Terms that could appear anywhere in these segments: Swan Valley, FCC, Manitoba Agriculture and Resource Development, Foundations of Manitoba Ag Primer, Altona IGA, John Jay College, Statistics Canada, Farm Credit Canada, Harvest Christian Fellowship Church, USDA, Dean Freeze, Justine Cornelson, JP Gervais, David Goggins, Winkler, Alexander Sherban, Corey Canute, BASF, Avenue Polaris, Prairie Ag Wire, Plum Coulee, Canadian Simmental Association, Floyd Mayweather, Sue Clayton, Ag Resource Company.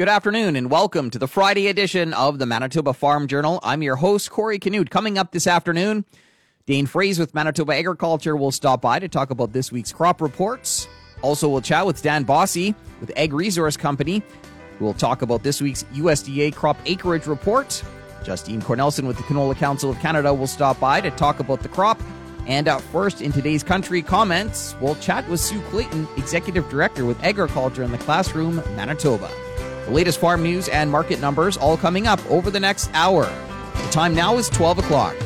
Good afternoon and welcome to the Friday edition of the Manitoba Farm Journal. I'm your host, Corey Canute. Coming up this afternoon, Dean Freeze with Manitoba Agriculture will stop by to talk about this week's crop reports. Also, we'll chat with Dan Bossy with Ag Resource Company, who will talk about this week's USDA crop acreage report. Justine Cornelson with the Canola Council of Canada will stop by to talk about the crop. And out first in today's Country Comments, we'll chat with Sue Clayton, Executive Director with Agriculture in the Classroom, Manitoba. The latest farm news and market numbers all coming up over the next hour. The time now is 12 o'clock.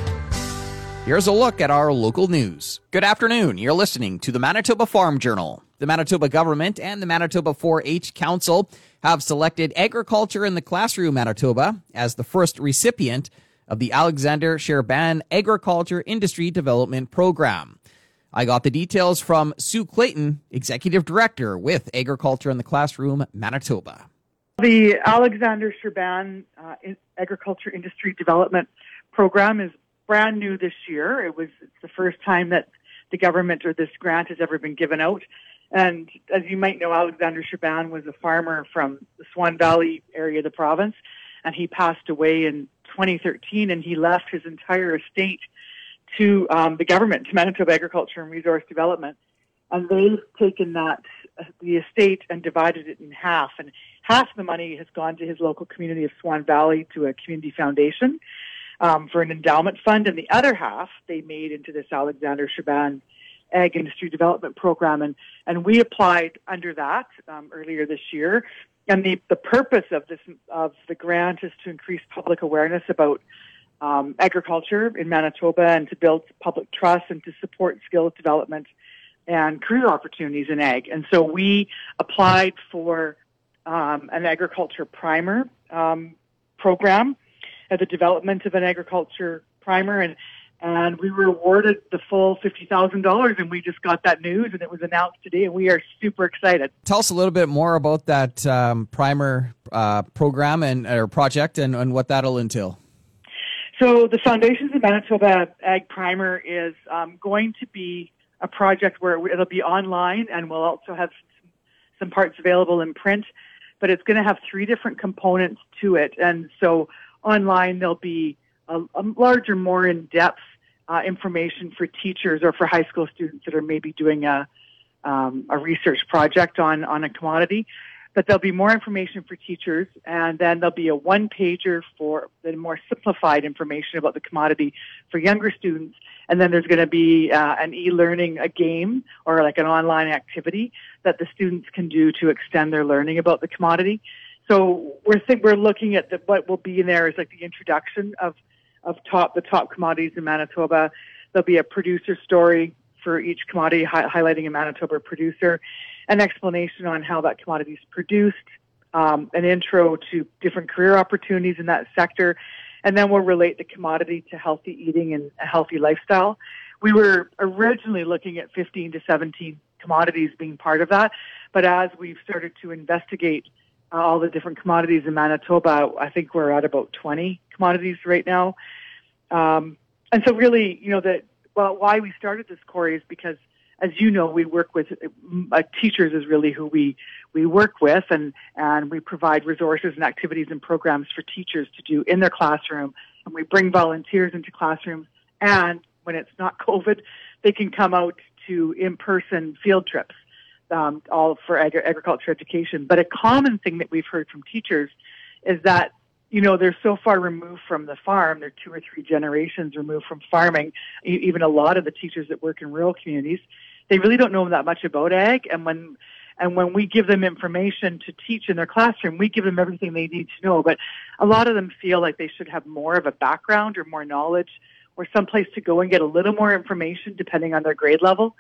Here's a look at our local news. Good afternoon. You're listening to the Manitoba Farm Journal. The Manitoba government and the Manitoba 4-H Council have selected Agriculture in the Classroom, Manitoba as the first recipient of the Alexander Sherban Agriculture Industry Development Program. I got the details from Sue Clayton, Executive Director with Agriculture in the Classroom, Manitoba. The Alexander Sherban Agriculture Industry Development Program is brand new this year. It's the first time that the government or this grant has ever been given out. And as you might know, Alexander Sherban was a farmer from the Swan Valley area of the province, and he passed away in 2013, and he left his entire estate to the government, to Manitoba Agriculture and Resource Development. And they've taken that, the estate, and divided it in half. And half the money has gone to his local community of Swan Valley to a community foundation for an endowment fund, and the other half they made into this Alexander Sherban Ag Industry Development Program. And we applied under that earlier this year. And the purpose of this of the grant is to increase public awareness about agriculture in Manitoba and to build public trust and to support skills development and career opportunities in ag. And so we applied for an agriculture primer program, the development of an agriculture primer, and we were awarded the full $50,000, and we just got that news, and it was announced today, and we are super excited. Tell us a little bit more about that primer program and or project and what that'll entail. So the Foundations of Manitoba Ag Primer is going to be a project where it'll be online, and we'll also have some parts available in print, but it's going to have three different components to it. And so online, there'll be a larger, more in-depth information for teachers or for high school students that are maybe doing a research project on a commodity. But there'll be more information for teachers, and then there'll be a one-pager for the more simplified information about the commodity for younger students. And then there's going to be an e-learning, a game, or like an online activity that the students can do to extend their learning about the commodity. So we're looking at what will be in there is like the introduction of the top commodities in Manitoba. There'll be a producer story for each commodity, highlighting a Manitoba producer, an explanation on how that commodity is produced, an intro to different career opportunities in that sector, and then we'll relate the commodity to healthy eating and a healthy lifestyle. We were originally looking at 15 to 17 commodities being part of that, but as we've started to investigate all the different commodities in Manitoba, I think we're at about 20 commodities right now. And so really, why we started this, Corey, is because, as you know, we work with teachers is really who we work with, and we provide resources and activities and programs for teachers to do in their classroom. And we bring volunteers into classrooms, and when it's not COVID, they can come out to in-person field trips, all for agriculture education. But a common thing that we've heard from teachers is that, they're so far removed from the farm. They're two or three generations removed from farming. Even a lot of the teachers that work in rural communities, they really don't know that much about ag. And when we give them information to teach in their classroom, we give them everything they need to know. But a lot of them feel like they should have more of a background or more knowledge or someplace to go and get a little more information depending on their grade level.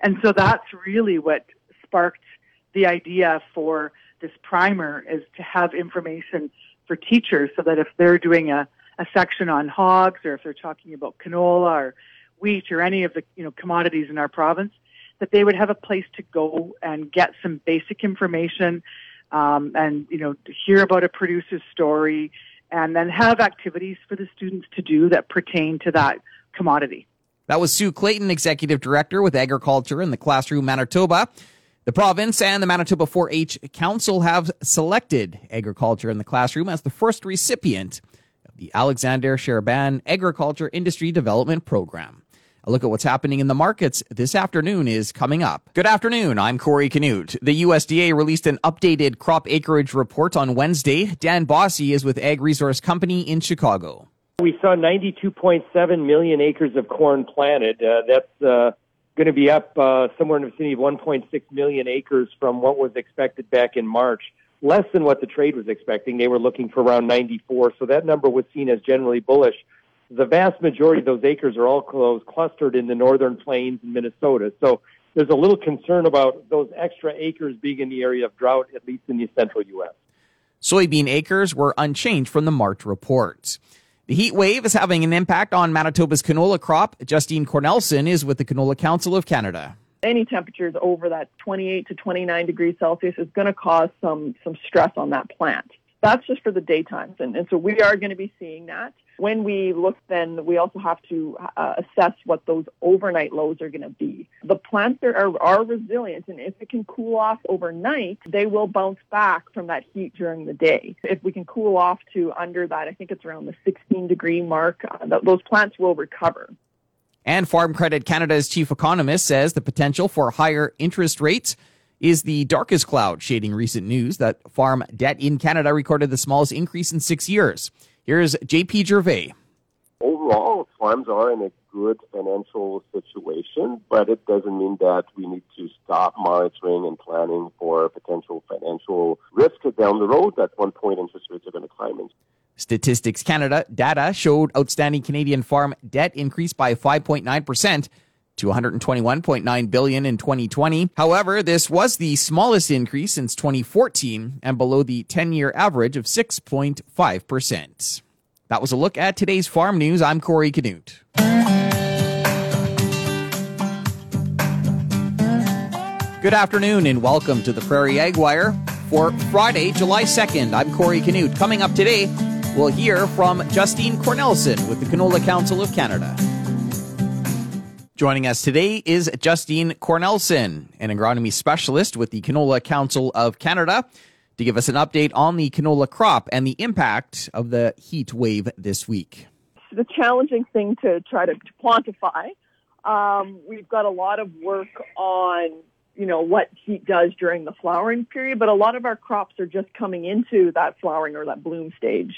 And so that's really what sparked the idea for this primer, is to have information for teachers so that if they're doing a section on hogs, or if they're talking about canola or wheat or any of the commodities in our province, that they would have a place to go and get some basic information and to hear about a producer's story, and then have activities for the students to do that pertain to that commodity. That was Sue Clayton, Executive Director with Agriculture in the Classroom, Manitoba. The province and the Manitoba 4-H Council have selected Agriculture in the Classroom as the first recipient of the Alexander Sherban Agriculture Industry Development Program. A look at what's happening in the markets this afternoon is coming up. Good afternoon, I'm Corey Canute. The USDA released an updated crop acreage report on Wednesday. Dan Bossy is with Ag Resource Company in Chicago. We saw 92.7 million acres of corn planted. That's going to be up somewhere in the vicinity of 1.6 million acres from what was expected back in March. Less than what the trade was expecting. They were looking for around 94, so that number was seen as generally bullish. The vast majority of those acres are all clustered in the northern plains in Minnesota. So there's a little concern about those extra acres being in the area of drought, at least in the central U.S. Soybean acres were unchanged from the March report. The heat wave is having an impact on Manitoba's canola crop. Justine Cornelson is with the Canola Council of Canada. Any temperatures over that 28 to 29 degrees Celsius is going to cause some stress on that plant. That's just for the daytime, and so we are going to be seeing that. When we look then, we also have to assess what those overnight lows are going to be. The plants are resilient, and if it can cool off overnight, they will bounce back from that heat during the day. If we can cool off to under that, I think it's around the 16-degree mark, those plants will recover. And Farm Credit Canada's chief economist says the potential for higher interest rates is the darkest cloud shading recent news that farm debt in Canada recorded the smallest increase in 6 years. Here's JP Gervais. Overall, farms are in a good financial situation, but it doesn't mean that we need to stop monitoring and planning for potential financial risk down the road. At one point, interest rates are going to climb. Statistics Canada data showed outstanding Canadian farm debt increased by 5.9%. to $121.9 billion in 2020. However, this was the smallest increase since 2014 and below the 10-year average of 6.5%. That was a look at today's farm news. I'm Corey Canute. Good afternoon and welcome to the Prairie Ag Wire for Friday, July 2nd. I'm Corey Canute. Coming up today, we'll hear from Justine Cornelson with the Canola Council of Canada. Joining us today is Justine Cornelson, an agronomy specialist with the Canola Council of Canada, to give us an update on the canola crop and the impact of the heat wave this week. It's a challenging thing to try to quantify. We've got a lot of work on, what heat does during the flowering period, but a lot of our crops are just coming into that flowering or that bloom stage.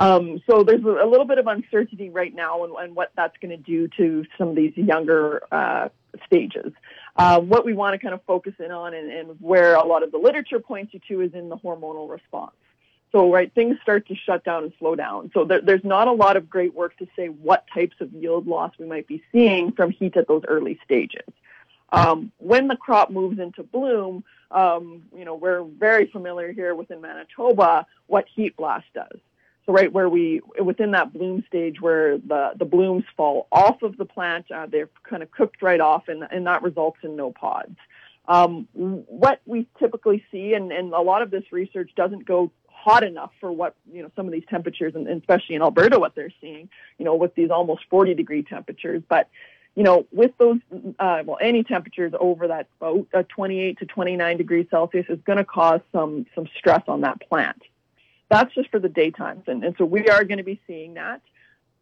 So there's a little bit of uncertainty right now and what that's going to do to some of these younger stages. What we want to kind of focus in on and where a lot of the literature points you to is in the hormonal response. So, things start to shut down and slow down. So there's not a lot of great work to say what types of yield loss we might be seeing from heat at those early stages. When the crop moves into bloom, we're very familiar here within Manitoba what heat blast does. So where within that bloom stage where the blooms fall off of the plant, they're kind of cooked right off and that results in no pods. What we typically see, and a lot of this research doesn't go hot enough for what, some of these temperatures, and especially in Alberta, what they're seeing, with these almost 40-degree temperatures. But, with those, any temperatures over that 28 to 29 degrees Celsius is going to cause some stress on that plant. That's just for the daytimes, and so we are going to be seeing that.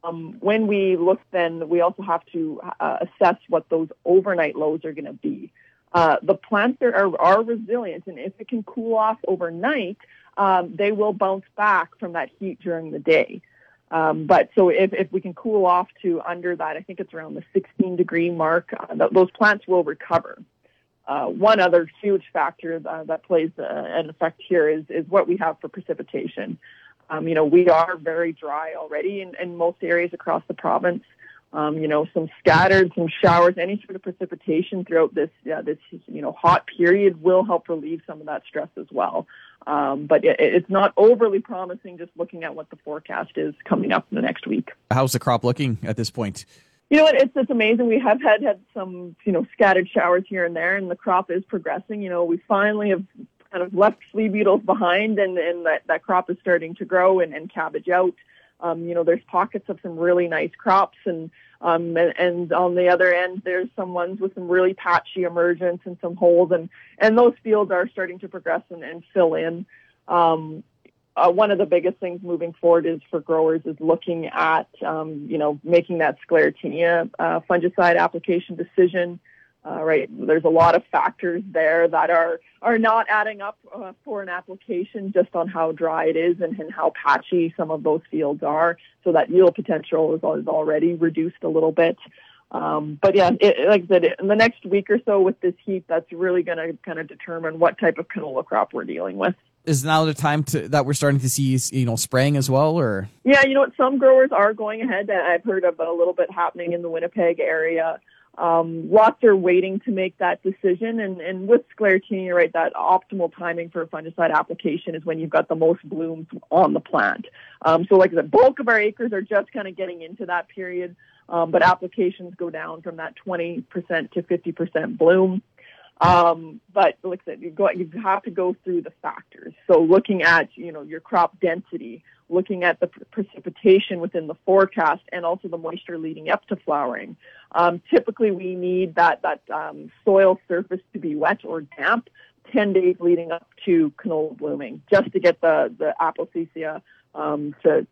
When we look then, we also have to assess what those overnight lows are going to be. The plants are resilient, and if it can cool off overnight, they will bounce back from that heat during the day. But so if we can cool off to under that, I think it's around the 16-degree mark, those plants will recover. One other huge factor that plays an effect here is what we have for precipitation. We are very dry already in most areas across the province. Some showers, any sort of precipitation throughout this hot period will help relieve some of that stress as well. But it's not overly promising just looking at what the forecast is coming up in the next week. How's the crop looking at this point? It's amazing. We have had some, scattered showers here and there, and the crop is progressing. We finally have kind of left flea beetles behind, and that crop is starting to grow and cabbage out. There's pockets of some really nice crops, and on the other end, there's some ones with some really patchy emergence and some holes, and those fields are starting to progress and fill in. One of the biggest things moving forward is for growers is looking at, making that sclerotinia fungicide application decision. Right, there's a lot of factors there that are not adding up for an application just on how dry it is and how patchy some of those fields are. So that yield potential is already reduced a little bit. But yeah, like I said, in the next week or so with this heat, that's really going to kind of determine what type of canola crop we're dealing with. Is now the time that we're starting to see, spraying as well, or? Yeah, some growers are going ahead. I've heard about a little bit happening in the Winnipeg area. Lots are waiting to make that decision, and with sclerotinia, right, that optimal timing for a fungicide application is when you've got the most blooms on the plant. So like the bulk of our acres are just kind of getting into that period, but applications go down from that 20% to 50% bloom. But like I said, you have to go through the factors. So looking at, your crop density, looking at the precipitation within the forecast, and also the moisture leading up to flowering. Typically, we need that soil surface to be wet or damp 10 days leading up to canola blooming, just to get the Apocycia to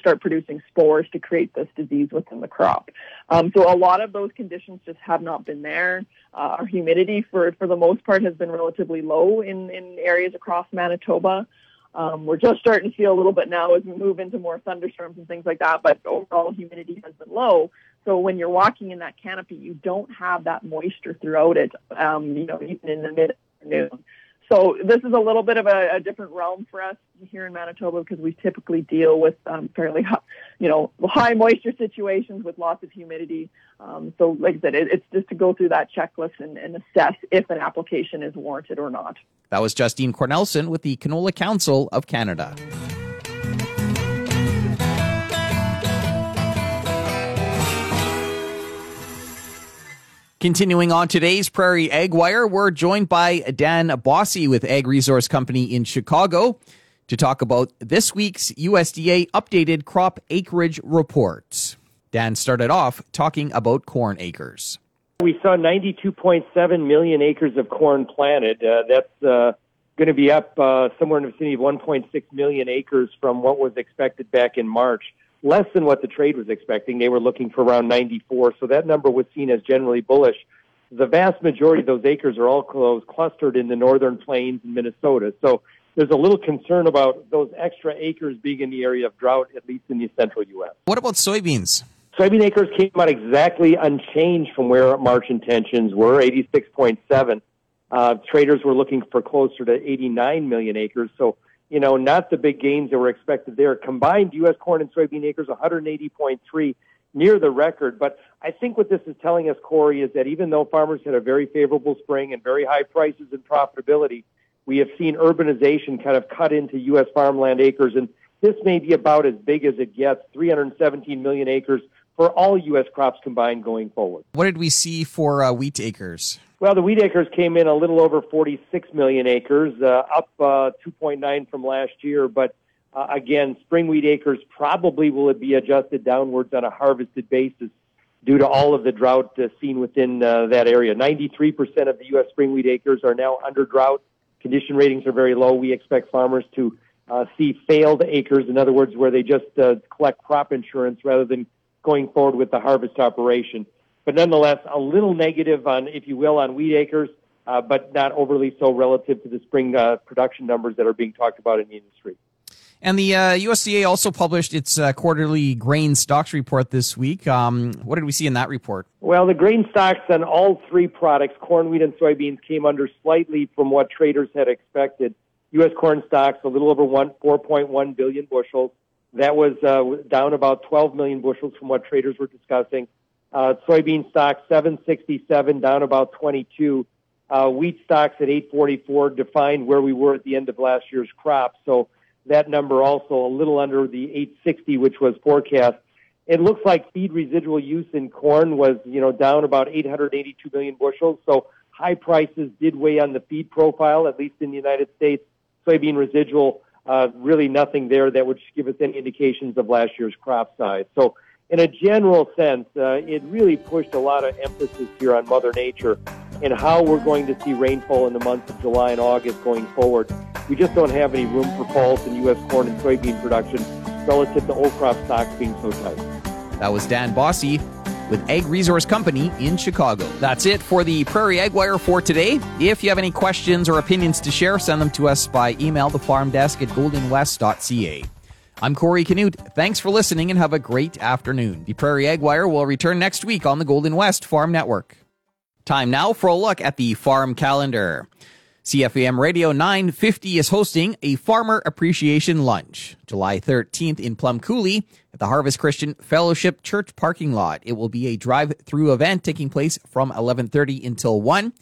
start producing spores to create this disease within the crop. So a lot of those conditions just have not been there. Our humidity for the most part has been relatively low in areas across Manitoba. We're just starting to feel a little bit now as we move into more thunderstorms and things like that, but overall humidity has been low. So when you're walking in that canopy, you don't have that moisture throughout it, even in the mid-afternoon. So this is a little bit of a different realm for us here in Manitoba because we typically deal with fairly high moisture situations with lots of humidity. So like I said, it's just to go through that checklist and assess if an application is warranted or not. That was Justine Cornelson with the Canola Council of Canada. Continuing on today's Prairie Ag Wire, we're joined by Dan Bossy with Ag Resource Company in Chicago to talk about this week's USDA updated crop acreage report. Dan started off talking about corn acres. We saw 92.7 million acres of corn planted. That's going to be up somewhere in the vicinity of 1.6 million acres from what was expected back in March. Less than what the trade was expecting. They were looking for around 94, so that number was seen as generally bullish. The vast majority of those acres are all clustered in the northern plains in Minnesota, so there's a little concern about those extra acres being in the area of drought, at least in the central U.S. What about soybeans? Soybean acres came out exactly unchanged from where March intentions were, 86.7. Traders were looking for closer to 89 million acres, so not the big gains that were expected there. Combined U.S. corn and soybean acres, 180.3, near the record. But I think what this is telling us, Corey, is that even though farmers had a very favorable spring and very high prices and profitability, we have seen urbanization kind of cut into U.S. farmland acres. And this may be about as big as it gets, 317 million acres for all U.S. crops combined going forward. What did we see for wheat acres? Well, the wheat acres came in a little over 46 million acres, up 2.9 from last year. But again, spring wheat acres probably will be adjusted downwards on a harvested basis due to all of the drought seen within that area. 93% of the U.S. spring wheat acres are now under drought. Condition ratings are very low. We expect farmers to see failed acres, in other words, where they just collect crop insurance rather than going forward with the harvest operation. But nonetheless, a little negative on, if you will, on wheat acres, but not overly so relative to the spring production numbers that are being talked about in the industry. And the USDA also published its quarterly grain stocks report this week. What did we see in that report? Well, the grain stocks on all three products, corn, wheat, and soybeans, came under slightly from what traders had expected. U.S. corn stocks, a little over 4.1 billion bushels. That was down about 12 million bushels from what traders were discussing. Soybean stocks, 767, down about 22. Wheat stocks at 844, defined where we were at the end of last year's crop. So that number also a little under the 860, which was forecast. It looks like feed residual use in corn was, down about 882 million bushels. So high prices did weigh on the feed profile, at least in the United States. Soybean residual Really nothing there that would give us any indications of last year's crop size. So in a general sense, it really pushed a lot of emphasis here on Mother Nature and how we're going to see rainfall in the months of July and August going forward. We just don't have any room for faults in U.S. corn and soybean production relative to old crop stocks being so tight. That was Dan Bossy with Ag Resource Company in Chicago. That's it for the Prairie Ag Wire for today. If you have any questions or opinions to share, send them to us by email, thefarmdesk@goldenwest.ca. I'm Corey Canute. Thanks for listening and have a great afternoon. The Prairie Ag Wire will return next week on the Golden West Farm Network. Time now for a look at the farm calendar. CFAM Radio 950 is hosting a Farmer Appreciation Lunch, July 13th in Plum Coulee at the Harvest Christian Fellowship Church parking lot. It will be a drive-through event taking place from 11:30 until 1.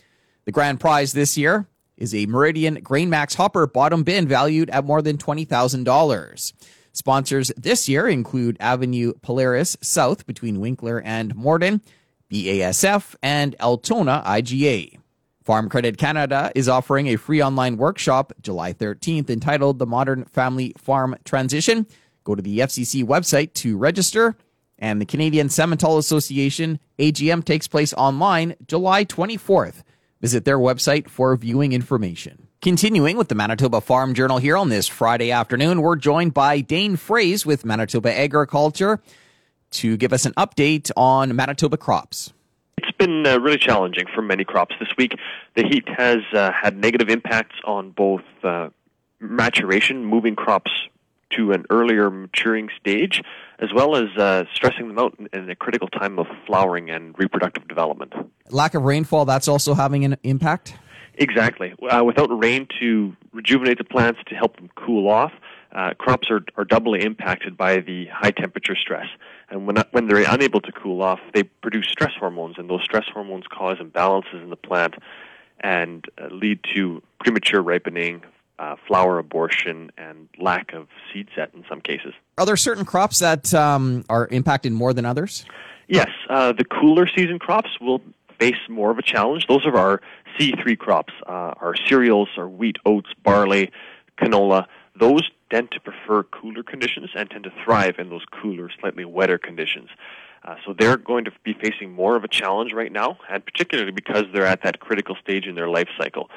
The grand prize this year is a Meridian Grain Max Hopper bottom bin valued at more than $20,000. Sponsors this year include Avenue Polaris South between Winkler and Morden, BASF, and Altona IGA. Farm Credit Canada is offering a free online workshop July 13th entitled The Modern Family Farm Transition. Go to the FCC website to register. And the Canadian Simmental Association AGM takes place online July 24th. Visit their website for viewing information. Continuing with the Manitoba Farm Journal here on this Friday afternoon, we're joined by Dean Freeze with Manitoba Agriculture to give us an update on Manitoba crops. It's been really challenging for many crops this week. The heat has had negative impacts on both maturation, moving crops to an earlier maturing stage, as well as stressing them out in a critical time of flowering and reproductive development. Lack of rainfall, that's also having an impact? Exactly. Without rain to rejuvenate the plants to help them cool off, crops are doubly impacted by the high temperature stress. And when they're unable to cool off, they produce stress hormones, and those stress hormones cause imbalances in the plant and lead to premature ripening, flower abortion, and lack of seed set in some cases. Are there certain crops that are impacted more than others? Yes. The cooler season crops will face more of a challenge. Those are our C3 crops, our cereals, our wheat, oats, barley, canola. Those tend to prefer cooler conditions and tend to thrive in those cooler, slightly wetter conditions. So they're going to be facing more of a challenge right now, and particularly because they're at that critical stage in their life cycle.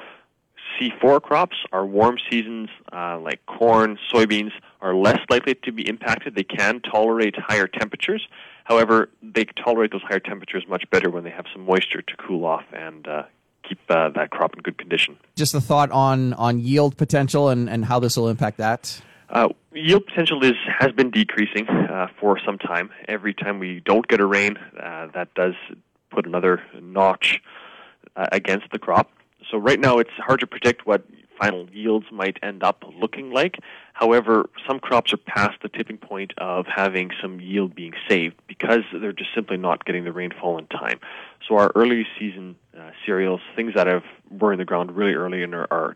C4 crops, our warm seasons, like corn, soybeans, are less likely to be impacted. They can tolerate higher temperatures. However, they tolerate those higher temperatures much better when they have some moisture to cool off and keep that crop in good condition. Just a thought on yield potential and how this will impact that? Yield potential has been decreasing for some time. Every time we don't get a rain, that does put another notch against the crop. So right now it's hard to predict what final yields might end up looking like. However, some crops are past the tipping point of having some yield being saved because they're just simply not getting the rainfall in time. So our early season cereals, things that were in the ground really early and are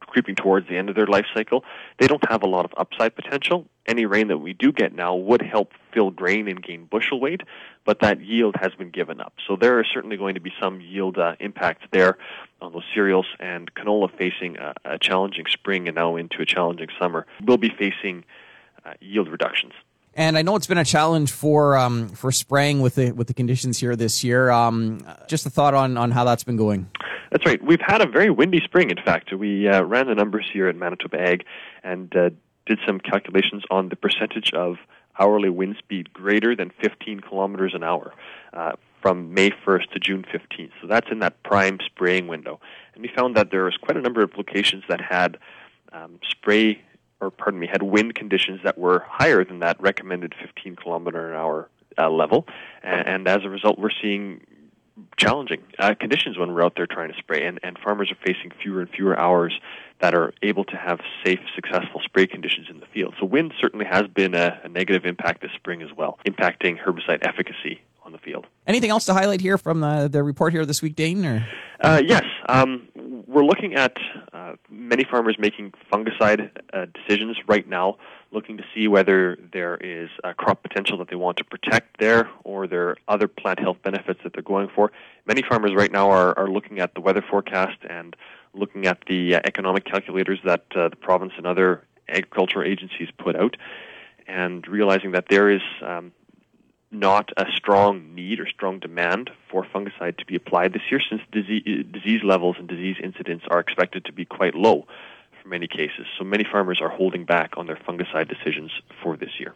creeping towards the end of their life cycle, they don't have a lot of upside potential. Any rain that we do get now would help fill grain and gain bushel weight, but that yield has been given up. So there are certainly going to be some yield impacts there on those cereals, and canola facing a challenging spring and now into a challenging summer will be facing yield reductions. And I know it's been a challenge for spraying with the conditions here this year. Just a thought on how that's been going. That's right. We've had a very windy spring, in fact. We ran the numbers here at Manitoba Ag and did some calculations on the percentage of hourly wind speed greater than 15 kilometers an hour from May 1st to June 15th. So that's in that prime spraying window. And we found that there was quite a number of locations that had had wind conditions that were higher than that recommended 15 kilometer an hour level. And as a result, we're seeing challenging conditions when we're out there trying to spray, and farmers are facing fewer and fewer hours that are able to have safe, successful spray conditions in the field. So wind certainly has been a negative impact this spring as well, impacting herbicide efficacy on the field. Anything else to highlight here from the report here this week, Dane? Yes. We're looking at many farmers making fungicide decisions right now, looking to see whether there is a crop potential that they want to protect there or there are other plant health benefits that they're going for. Many farmers right now are looking at the weather forecast and looking at the economic calculators that the province and other agricultural agencies put out, and realizing that there is not a strong need or strong demand for fungicide to be applied this year, since disease levels and disease incidents are expected to be quite low for many cases. So many farmers are holding back on their fungicide decisions for this year.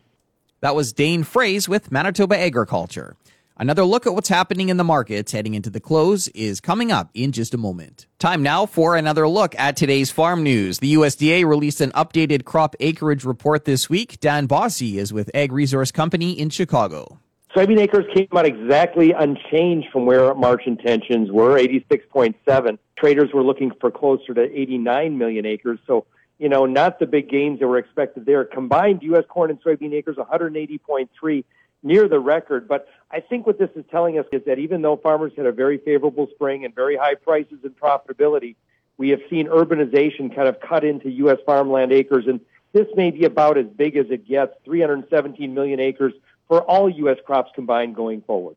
That was Dean Freeze with Manitoba Agriculture. Another look at what's happening in the markets heading into the close is coming up in just a moment. Time now for another look at today's farm news. The USDA released an updated crop acreage report this week. Dan Bossy is with Ag Resource Company in Chicago. Soybean acres came out exactly unchanged from where March intentions were, 86.7. Traders were looking for closer to 89 million acres, so not the big gains that were expected there. Combined U.S. corn and soybean acres, 180.3. near the record. But I think what this is telling us is that even though farmers had a very favorable spring and very high prices and profitability, we have seen urbanization kind of cut into U.S. farmland acres. And this may be about as big as it gets, 317 million acres for all U.S. crops combined going forward.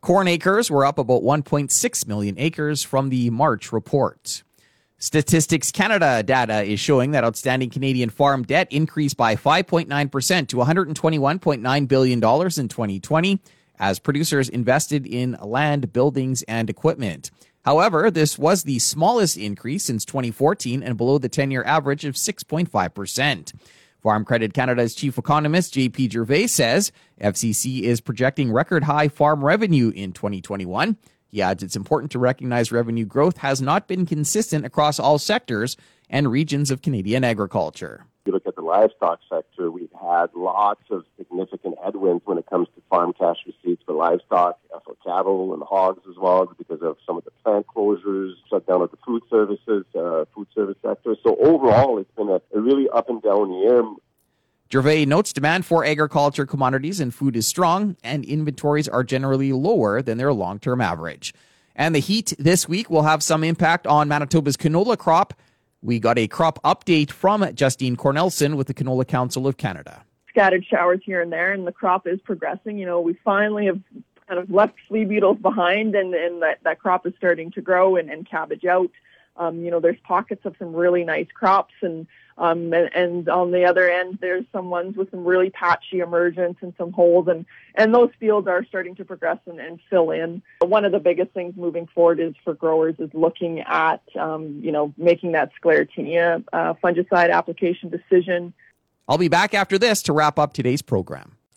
Corn acres were up about 1.6 million acres from the March report. Statistics Canada data is showing that outstanding Canadian farm debt increased by 5.9% to $121.9 billion in 2020 as producers invested in land, buildings, and equipment. However, this was the smallest increase since 2014 and below the 10-year average of 6.5%. Farm Credit Canada's chief economist, JP Gervais, says FCC is projecting record-high farm revenue in 2021. He adds it's important to recognize revenue growth has not been consistent across all sectors and regions of Canadian agriculture. If you look at the livestock sector, we've had lots of significant headwinds when it comes to farm cash receipts for livestock, for cattle and hogs as well, because of some of the plant closures, shutdown of the food service sector. So overall, it's been a really up and down year. Gervais notes demand for agriculture, commodities, and food is strong, and inventories are generally lower than their long-term average. And the heat this week will have some impact on Manitoba's canola crop. We got a crop update from Justine Cornelson with the Canola Council of Canada. Scattered showers here and there, and the crop is progressing. We finally have kind of left flea beetles behind, and that crop is starting to grow and cabbage out. There's pockets of some really nice crops, and on the other end, there's some ones with some really patchy emergence and some holes, and those fields are starting to progress and fill in. One of the biggest things moving forward is for growers is looking at, making that Sclerotinia fungicide application decision. I'll be back after this to wrap up today's program.